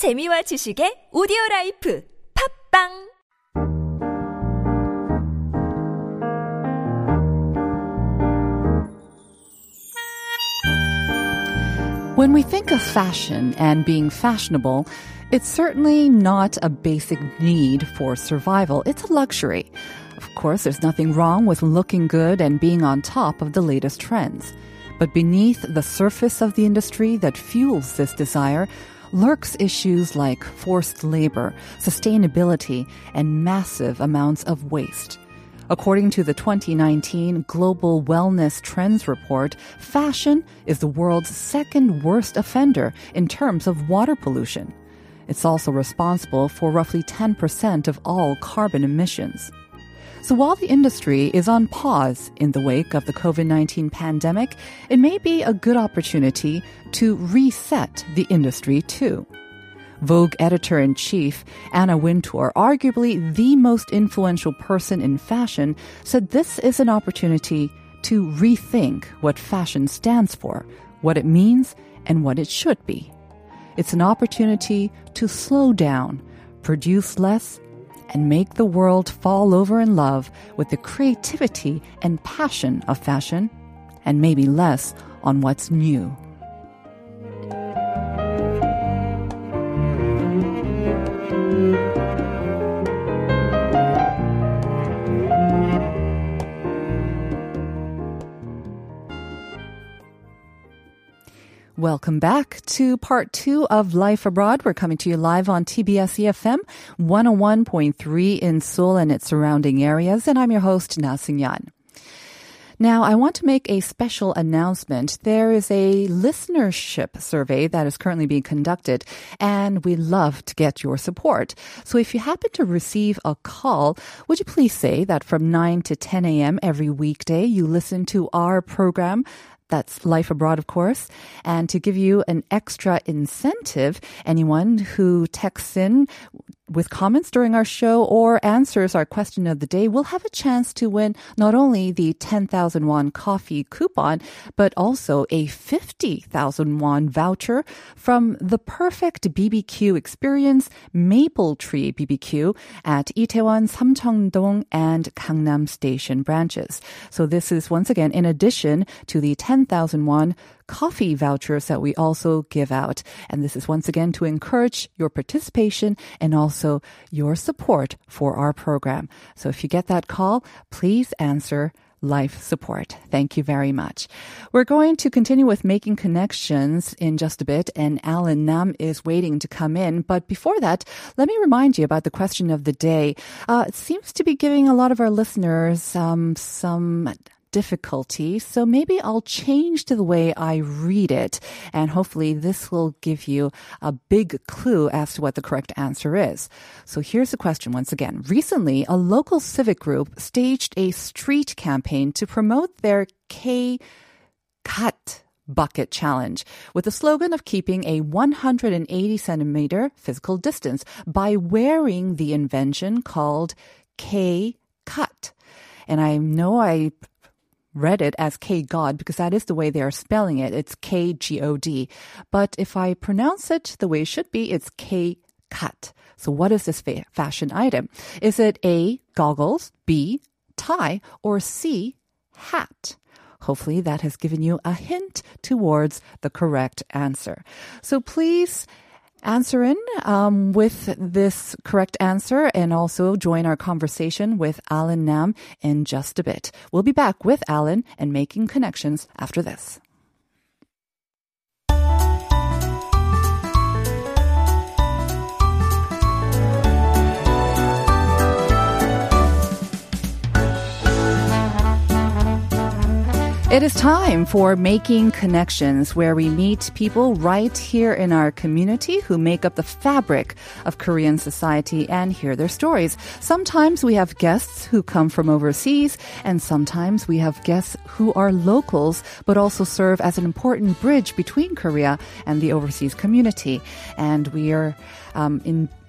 재미와 지식의 오디오라이프 팝빵 When we think of fashion and being fashionable, it's certainly not a basic need for survival. It's a luxury. Of course, there's nothing wrong with looking good and being on top of the latest trends. But beneath the surface of the industry that fuels this desire lurks issues like forced labor, sustainability, and massive amounts of waste. According to the 2019 Global Wellness Trends Report, fashion is the world's second worst offender in terms of water pollution. It's also responsible for roughly 10% of all carbon emissions. So while the industry is on pause in the wake of the COVID-19 pandemic, it may be a good opportunity to reset the industry too. Vogue editor-in-chief Anna Wintour, arguably the most influential person in fashion, said this is an opportunity to rethink what fashion stands for, what it means, and what it should be. It's an opportunity to slow down, produce less, and make the world fall over in love with the creativity and passion of fashion, and maybe less on what's new. Welcome back to part 2 of Life Abroad. We're coming to you live on TBS eFM 101.3 in Seoul and its surrounding areas. And I'm your host, Na Seung-yeon. Now, I want to make a special announcement. There is a listenership survey that is currently being conducted, and we love to get your support. So if you happen to receive a call, would you please say that from 9 to 10 a.m. every weekday, you listen to our program, that's Life Abroad, of course. And to give you an extra incentive, anyone who texts in with comments during our show or answers our question of the day will have a chance to win not only the 10,000 won coffee coupon, but also a 50,000 won voucher from the perfect BBQ experience, Maple Tree BBQ at Itaewon, Samcheongdong, and Gangnam Station branches. So this is, once again, in addition to the 10,000 won coffee vouchers that we also give out. And this is once again to encourage your participation and also your support for our program. So if you get that call, please answer Life Support. Thank you very much. We're going to continue with making connections in just a bit, and Alan Nam is waiting to come in. But before that, let me remind you about the question of the day. It seems to be giving a lot of our listeners some difficulty. So maybe I'll change to the way I read it. And hopefully this will give you a big clue as to what the correct answer is. So here's the question once again. Recently, a local civic group staged a street campaign to promote their K-Cut bucket challenge with the slogan of keeping a 180-centimeter physical distance by wearing the invention called K-Cut. And I know I read it as K-God because that is the way they are spelling it. It's K-G-O-D. But if I pronounce it the way it should be, it's K-Cut. So what is this fashion item? Is it A, goggles, B, tie, or C, hat? Hopefully that has given you a hint towards the correct answer. So please answer in with this correct answer and also join our conversation with Alan Nam in just a bit. We'll be back with Alan and making connections after this. It is time for Making Connections, where we meet people right here in our community who make up the fabric of Korean society and hear their stories. Sometimes we have guests who come from overseas, and sometimes we have guests who are locals, but also serve as an important bridge between Korea and the overseas community. And we are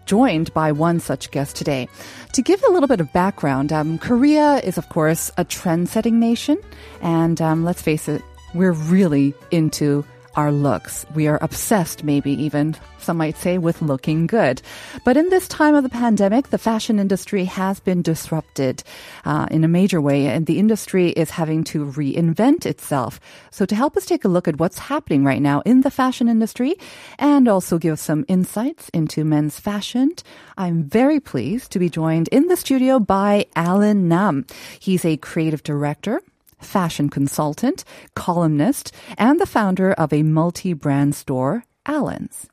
joined by one such guest today. To give a little bit of background, Korea is, of course, a trend-setting nation. And let's face it, we're really into our looks. We are obsessed, maybe even, some might say, with looking good. But in this time of the pandemic, the fashion industry has been disrupted in a major way, and the industry is having to reinvent itself. So to help us take a look at what's happening right now in the fashion industry and also give some insights into men's fashion, I'm very pleased to be joined in the studio by Alan Nam. He's a creative director, fashion consultant, columnist, and the founder of a multi-brand store, Alan's.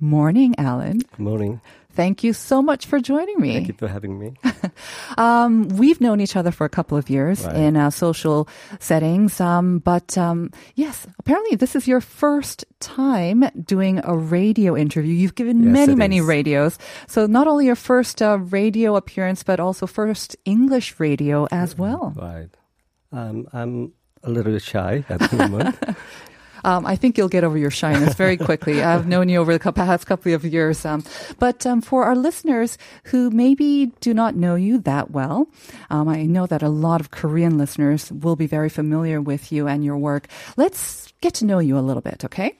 Morning, Alan. Good morning. Thank you so much for joining me. Thank you for having me. We've known each other for a couple of years in social settings. Yes, apparently this is your first time doing a radio interview. You've given many radios. So not only your first radio appearance, but also first English radio as well. Right. I'm a little shy at the moment. I think you'll get over your shyness very quickly. I've known you over the past couple of years. But for our listeners who maybe do not know you that well, I know that a lot of Korean listeners will be very familiar with you and your work. Let's get to know you a little bit, okay?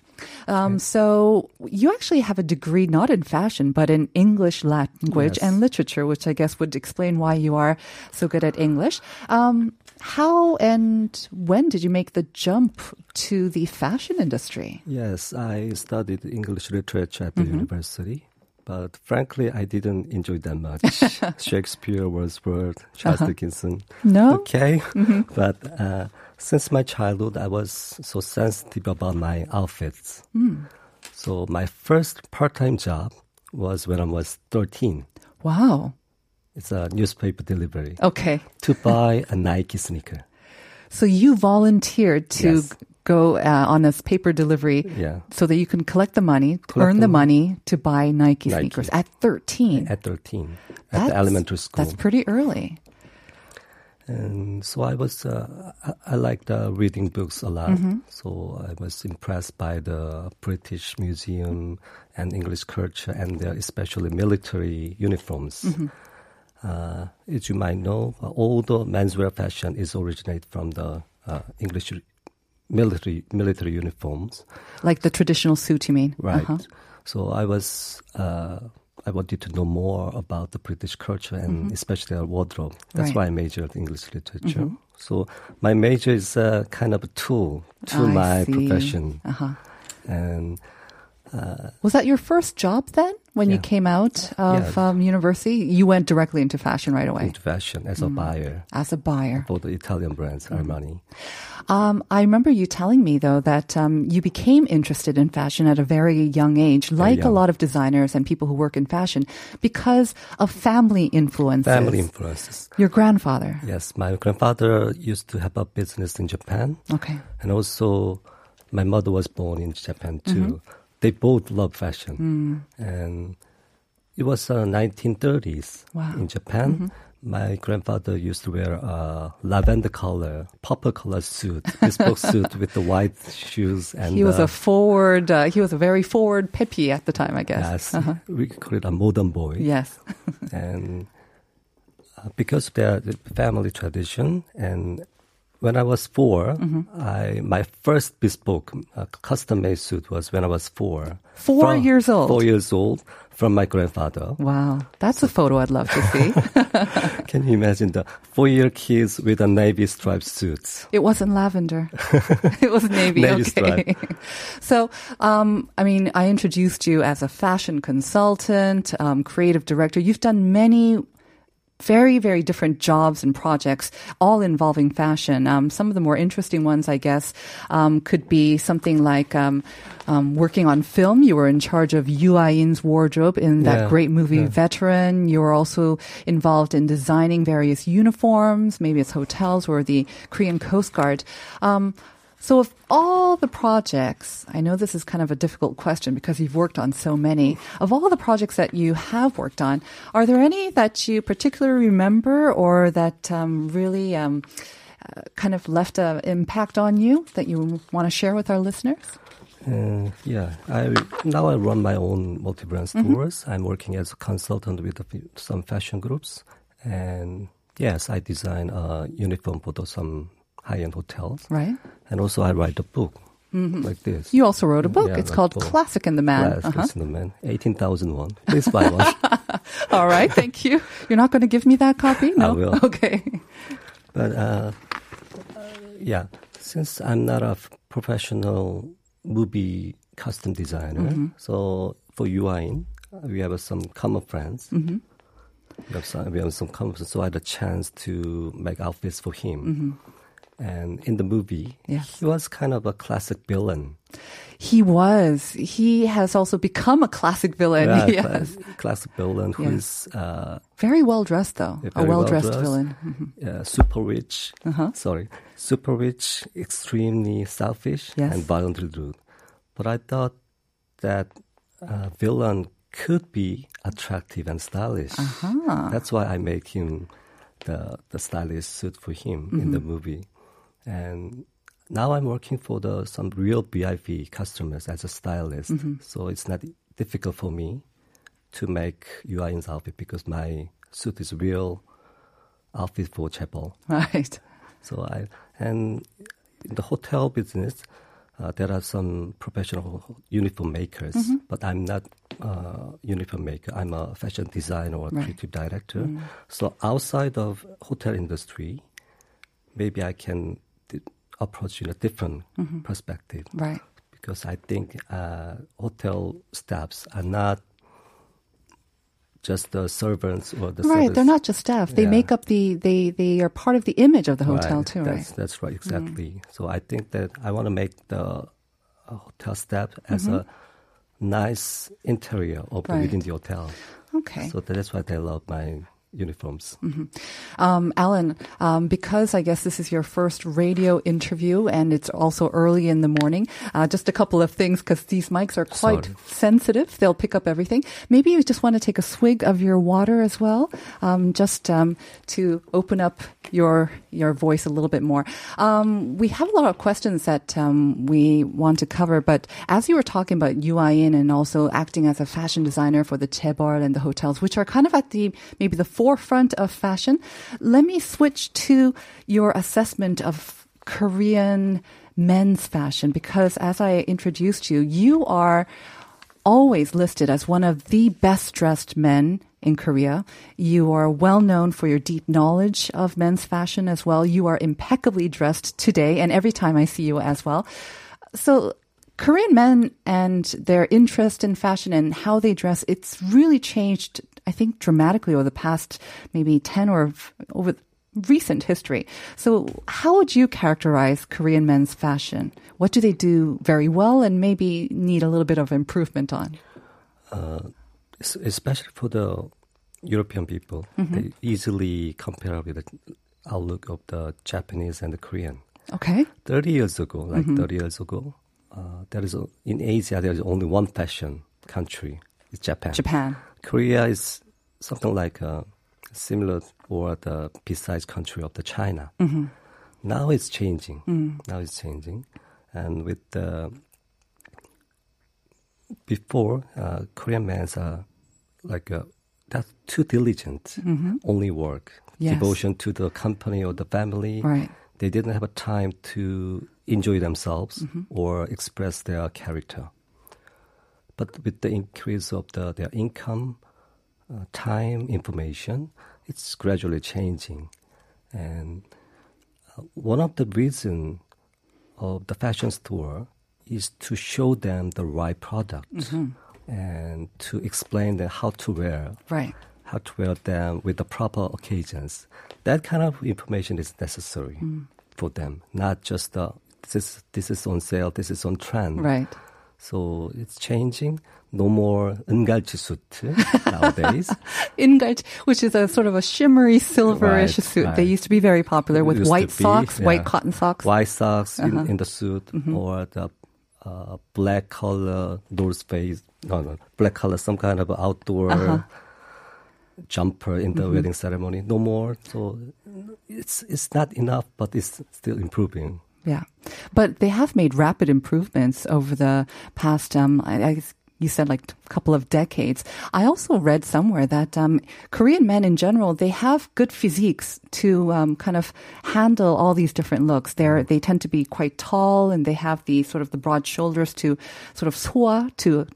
So you actually have a degree not in fashion but in English language and literature, which I guess would explain why you are so good at English. How and when did you make the jump to the fashion industry? Yes, I studied English literature at the university, but frankly I didn't enjoy that much. Shakespeare, Wordsworth, Charles Dickinson. No? Okay. But since my childhood, I was so sensitive about my outfits. So my first part-time job was when I was 13. Wow. It's a newspaper delivery. Okay. To buy a Nike sneaker. So you volunteered to go on this paper delivery so that you can collect the money, earn the money to buy Nike sneakers at 13. At 13, at the elementary school. That's pretty early. And so I was, I liked reading books a lot. So I was impressed by the British Museum and English culture and their especially military uniforms. As you might know, all the menswear fashion is originated from the English military uniforms. Like the traditional suit, you mean? Right. So I was... I wanted to know more about the British culture and especially our wardrobe. That's why I majored in English literature. So my major is kind of a tool to my profession. And was that your first job then? When you came out of university, you went directly into fashion right away? Into fashion as a buyer. As a buyer. For the Italian brands, Armani. I remember you telling me, though, that you became interested in fashion at a very young age, like a lot of designers and people who work in fashion, because of family influences. Family influences. Your grandfather. Yes, my grandfather used to have a business in Japan. Okay. And also, my mother was born in Japan, too. They both love fashion. And it was 1930s in Japan. My grandfather used to wear a lavender color, purple color suit, bespoke suit with the white shoes. And he was a very forward peppy at the time, I guess. Yes, we call it a modern boy. Yes. And because of their family tradition, and when I was 4, my first bespoke custom-made suit was when I was 4. 4 years old? 4 years old, from my grandfather. Wow. That's a photo I'd love to see. Can you imagine the 4-year kids with a navy striped suits? It wasn't lavender. It was navy. Navy stripe. So, I introduced you as a fashion consultant, creative director. You've done many very, very different jobs and projects, all involving fashion. Some of the more interesting ones, I guess, could be something like working on film. You were in charge of Yoo Ah-In's wardrobe in that great movie, Veteran. You were also involved in designing various uniforms, maybe it's hotels or the Korean Coast Guard. So of all the projects, I know this is kind of a difficult question because you've worked on so many. Of all the projects that you have worked on, are there any that you particularly remember or that really kind of left an impact on you that you want to share with our listeners? Now I run my own multi-brand stores. I'm working as a consultant with some fashion groups. And yes, I design a uniform for some high-end hotels. Right. And also I write a book mm-hmm. like this. You also wrote a book. Yeah, it's called Classic in the Man. Classic in the Man. 18,000 won. Please buy one. All right. Thank you. You're not going to give me that copy? No? I will. Okay. But yeah, since I'm not a professional movie costume designer, mm-hmm. so for Yoo Ah-In, we have some common friends. Mm-hmm. We have some common friends, so I had a chance to make outfits for him. Mm-hmm. And in the movie, yes. he was kind of a classic villain. He was. He has also become a classic villain. Yeah, yes. Classic villain who is... very well-dressed, though. Yeah, very well-dressed villain. Mm-hmm. Yeah, super rich. Uh-huh. Sorry. Super rich, extremely selfish, and violently rude. But I thought that villain could be attractive and stylish. Uh-huh. That's why I made him the stylish suit for him mm-hmm. in the movie. And now I'm working for some real VIP customers as a stylist. Mm-hmm. So it's not difficult for me to make Yoo Ah-In's outfit because my suit is real outfit for chapel. Right. So and in the hotel business, there are some professional uniform makers, mm-hmm. but I'm not a uniform maker. I'm a fashion designer or creative director. Mm-hmm. So outside of hotel industry, maybe I can approach in a different mm-hmm. perspective. Right. Because I think hotel staffs are not just the servants or the service. They're not just staff. They make up they are part of the image of the hotel too, right? That's right, exactly. Mm-hmm. So I think that I want to make the hotel staff as mm-hmm. a nice interior within the hotel. Okay. So that's why they love my uniforms. Mm-hmm. Alan, because I guess this is your first radio interview and it's also early in the morning, just a couple of things because these mics are quite sensitive. They'll pick up everything. Maybe you just want to take a swig of your water as well, to open up your voice a little bit more. We have a lot of questions that we want to cover, but as you were talking about Yoo Ah-In and also acting as a fashion designer for the chaebol and the hotels, which are kind of at maybe the forefront of fashion. Let me switch to your assessment of Korean men's fashion, because as I introduced you, you are always listed as one of the best dressed men in Korea. You are well known for your deep knowledge of men's fashion as well. You are impeccably dressed today and every time I see you as well. So Korean men and their interest in fashion and how they dress, it's really changed, I think, dramatically over the past maybe 10 or over recent history. So how would you characterize Korean men's fashion? What do they do very well and maybe need a little bit of improvement on? Especially for the European people, mm-hmm. they easily compare with the outlook of the Japanese and the Korean. Okay. 30 years ago, in Asia, there is only one fashion country. It's Japan. Korea is something like similar or the besides country of the China. Mm-hmm. Now it's changing. Mm. Now it's changing. And with before, Korean men are that's too diligent, mm-hmm. only work, devotion to the company or the family. Right. They didn't have a time to enjoy themselves mm-hmm. or express their character. But with the increase of their income, time, information, it's gradually changing. And one of the reasons of the fashion store is to show them the right product mm-hmm. and to explain them how to wear. Right. How to wear them with the proper occasions. That kind of information is necessary for them, not just this is on sale, this is on trend. Right. So it's changing. No more 은갈치 suit nowadays. 은갈치, which is a sort of a shimmery silverish suit. Right. They used to be very popular with white socks, white cotton socks. White socks in the suit mm-hmm. or the black color black color, some kind of outdoor jumper in the mm-hmm. wedding ceremony. No more. So it's not enough, but it's still improving. Yeah. But they have made rapid improvements over the past, I you said like a couple of decades. I also read somewhere that Korean men in general, they have good physiques to kind of handle all these different looks. They tend to be quite tall and they have the sort of the broad shoulders to sort of soa, to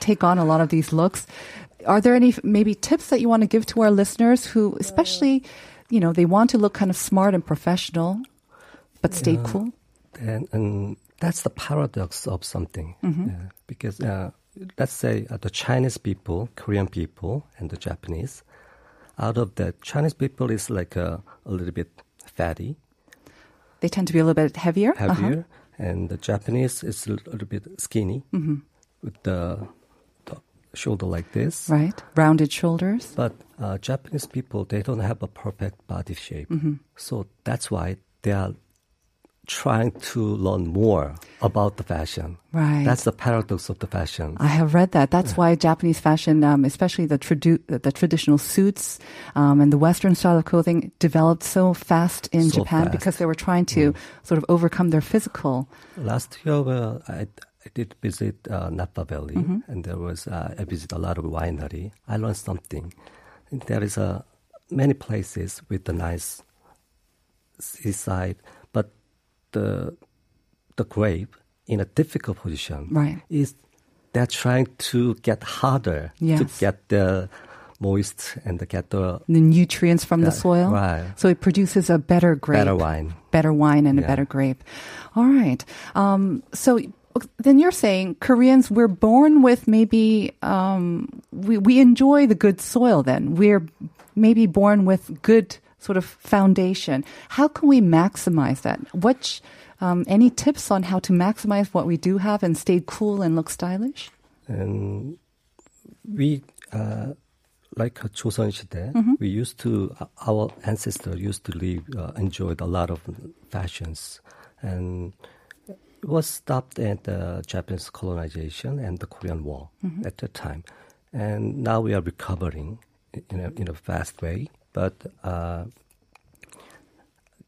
take on a lot of these looks. Are there any maybe tips that you want to give to our listeners who especially, you know, they want to look kind of smart and professional, but stay cool? And that's the paradox of something. Mm-hmm. Because let's say the Chinese people, Korean people, and the Japanese, out of the Chinese people is like a little bit fatty. They tend to be a little bit heavier. Heavier. Uh-huh. And the Japanese is a little bit skinny mm-hmm. with the shoulder like this. Right. Rounded shoulders. But Japanese people, they don't have a perfect body shape. Mm-hmm. So that's why they are trying to learn more about the fashion. Right. That's the paradox of the fashion. I have read that. That's why Japanese fashion, especially the traditional suits and the Western style of clothing, developed so fast in Japan because they were trying to sort of overcome their physical. Last year, I did visit Napa Valley, mm-hmm. and there was I visited a lot of winery. I learned something. There is many places with the nice seaside, but the grape in a difficult position is they're trying to get harder to get the moist and to get the nutrients from the soil. Right. So it produces a better grape. Better wine and a better grape. All right. So then you're saying Koreans, we're born with maybe we enjoy the good soil then. We're maybe born with good sort of foundation. How can we maximize that? Any tips on how to maximize what we do have and stay cool and look stylish? And we, like Joseon Shidae, we used to, our ancestors used to live, enjoyed a lot of fashions. And it was stopped at the Japanese colonization and the Korean War at that time. And now we are recovering in a fast way. But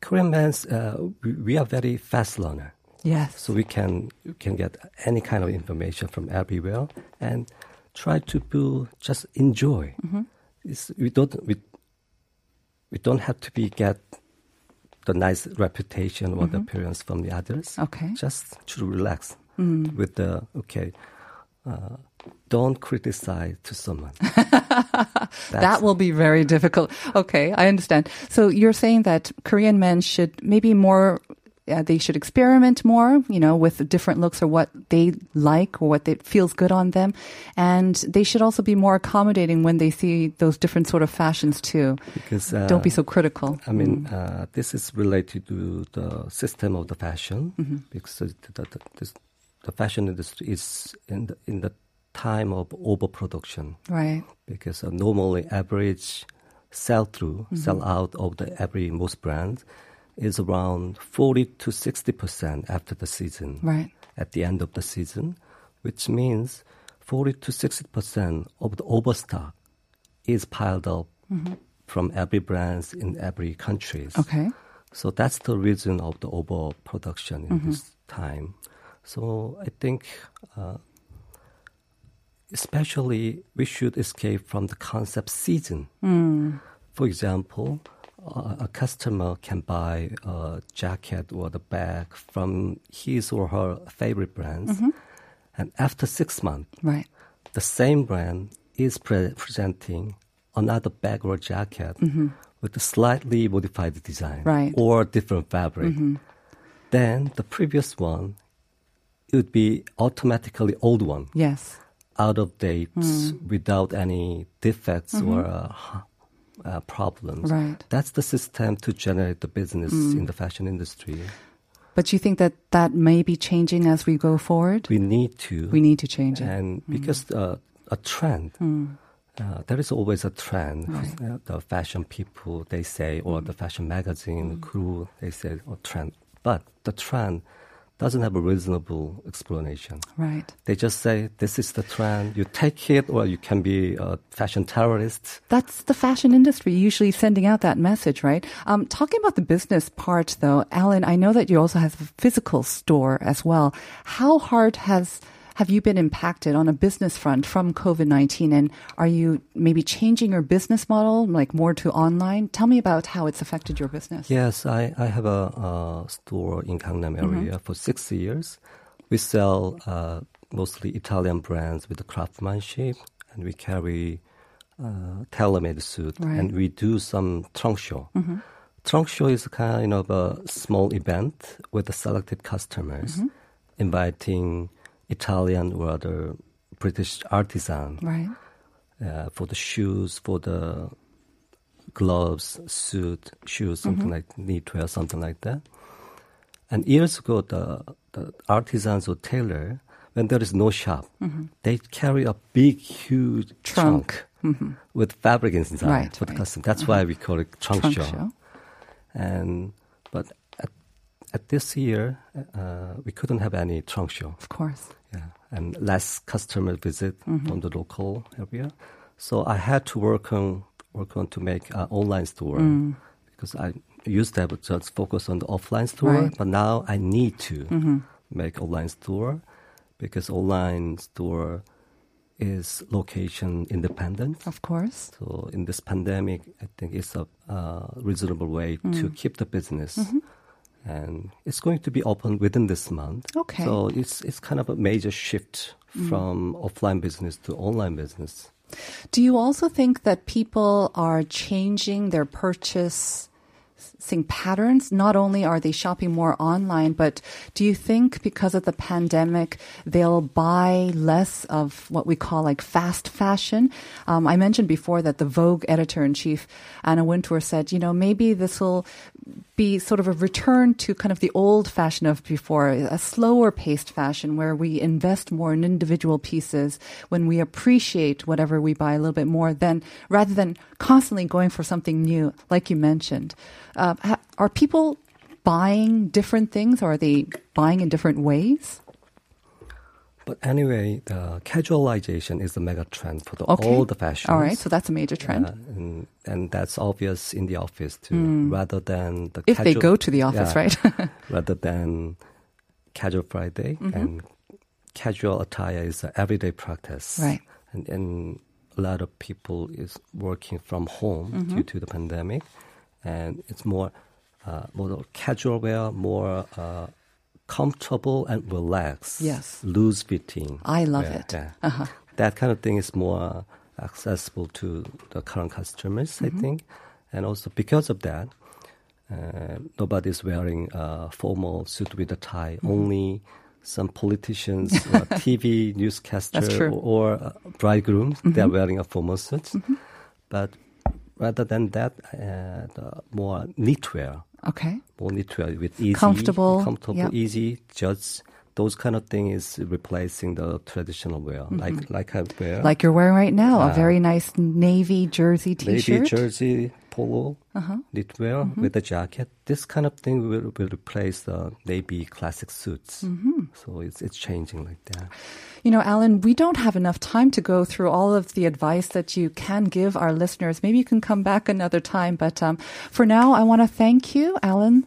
Korean men, we are very fast learner. Yes. So we can get any kind of information from everywhere and try to just enjoy. Mm-hmm. We don't have to get the nice reputation or the appearance from the others. Okay. Just to relax with the don't criticize to someone. That will be very difficult. Okay, I understand. So you're saying that Korean men should maybe more, they should experiment more, you know, with different looks or what they like or what feels good on them. And they should also be more accommodating when they see those different sort of fashions too. Because, don't be so critical. I mean, this is related to the system of the fashion because the fashion industry is in the time of overproduction. Right. Because normally average sell-through, sell-out of most brands is around 40 to 60% after the season. Right. At the end of the season, which means 40 to 60% of the overstock is piled up from every brands in every countries. Okay. So that's the reason of the overproduction in this time. So I think especially we should escape from the concept season. Mm. For example, a customer can buy a jacket or the bag from his or her favorite brands. Mm-hmm. And after 6 months, the same brand is presenting another bag or jacket with a slightly modified design or different fabric. Mm-hmm. Then the previous one, it would be automatically old one. Yes. Out of date without any defects or problems. Right. That's the system to generate the business in the fashion industry. But you think that may be changing as we go forward? We need to change it. And because a trend, there is always a trend. Right. The fashion people, they say, or the fashion magazine crew, they say, a trend. But the trend doesn't have a reasonable explanation. Right. They just say, this is the trend. You take it or you can be a fashion terrorist. That's the fashion industry usually sending out that message, right? Talking about the business part, though, Alan, I know that you also have a physical store as well. How hard has... have you been impacted on a business front from COVID-19? And are you maybe changing your business model, like more to online? Tell me about how it's affected your business. Yes, I have a store in Gangnam area for 6 years. We sell mostly Italian brands with the craftsmanship, and we carry tailor-made suit, and we do some trunk show. Trunk show is kind of a small event with the selected customers, inviting Italian or other British artisan for the shoes, for the gloves, suit, shoes, something like knitwear, something like that. And years ago, the artisans or tailor, when there is no shop, they carry a big, huge trunk with fabric inside for the customer. That's why we call it trunk show. And but at this year, we couldn't have any trunk show. Of course. Yeah, and less customer visit from the local area. So I had to work on to make an online store because I used to have just focus on the offline store, but now I need to make online store because online store is location independent. Of course. So in this pandemic, I think it's a reasonable way to keep the business. And it's going to be open within this month. Okay. So it's kind of a major shift from offline business to online business. Do you also think that people are changing their purchasing patterns? Not only are they shopping more online, but do you think because of the pandemic, they'll buy less of what we call like fast fashion? I mentioned before that the Vogue editor-in-chief, Anna Wintour, said, you know, maybe this will be sort of a return to kind of the old fashion of before, a slower paced fashion where we invest more in individual pieces when we appreciate whatever we buy a little bit more than rather than constantly going for something new, like you mentioned. Are people buying different things, or are they buying in different ways? But anyway, the casualization is the mega trend for all the fashions. All right, so that's a major trend. And that's obvious in the office too, rather than the casual. If they go to the office, right? Rather than casual Friday, and casual attire is an everyday practice. Right. And a lot of people is working from home due to the pandemic, and it's more casual wear, more comfortable and relaxed, loose fitting. I love it. Yeah. That kind of thing is more accessible to the current customers, I think. And also because of that, nobody's wearing a formal suit with a tie. Only some politicians, or TV newscaster, or bridegrooms, they're wearing a formal suit. But rather than that, more knitwear. Okay. More knitwear with easy, comfortable, easy, just those kind of thing is replacing the traditional wear, like I wear. Like you're wearing right now, a very nice navy jersey T-shirt. Navy jersey, polo, knitwear with a jacket. This kind of thing will replace the navy classic suits. So it's changing like that. You know, Alan, we don't have enough time to go through all of the advice that you can give our listeners. Maybe you can come back another time. But for now, I want to thank you, Alan,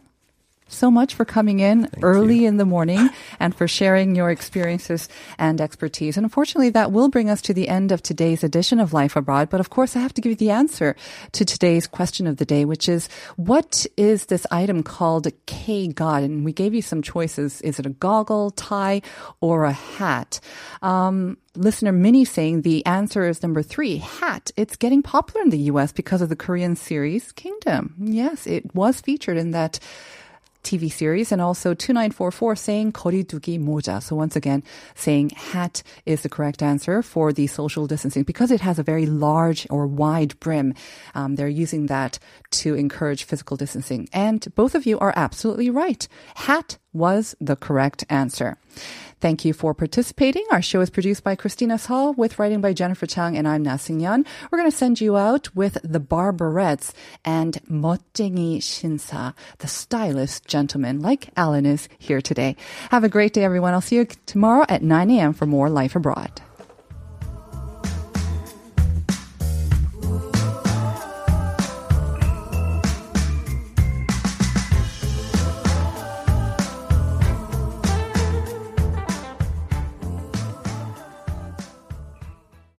so much for coming in in the morning and for sharing your experiences and expertise. And unfortunately, that will bring us to the end of today's edition of Life Abroad. But of course, I have to give you the answer to today's question of the day, which is, what is this item called K-Cut? And we gave you some choices. Is it a goggle, tie, or a hat? Listener Minnie saying the answer is number 3, hat. It's getting popular in the U.S. because of the Korean series Kingdom. Yes, it was featured in that TV series. And also 2944 saying 거리두기 모자. So once again, saying hat is the correct answer for the social distancing because it has a very large or wide brim. They're using that to encourage physical distancing. And both of you are absolutely right. Hat was the correct answer. Thank you for participating. Our show is produced by Christina Seol with writing by Jennifer Chang, and I'm Na Seung-yeon. We're going to send you out with the Barbarettes and 멋쟁이 신사, the stylish gentleman like Alan is here today. Have a great day, everyone. I'll see you tomorrow at 9 a.m. for more Life Abroad.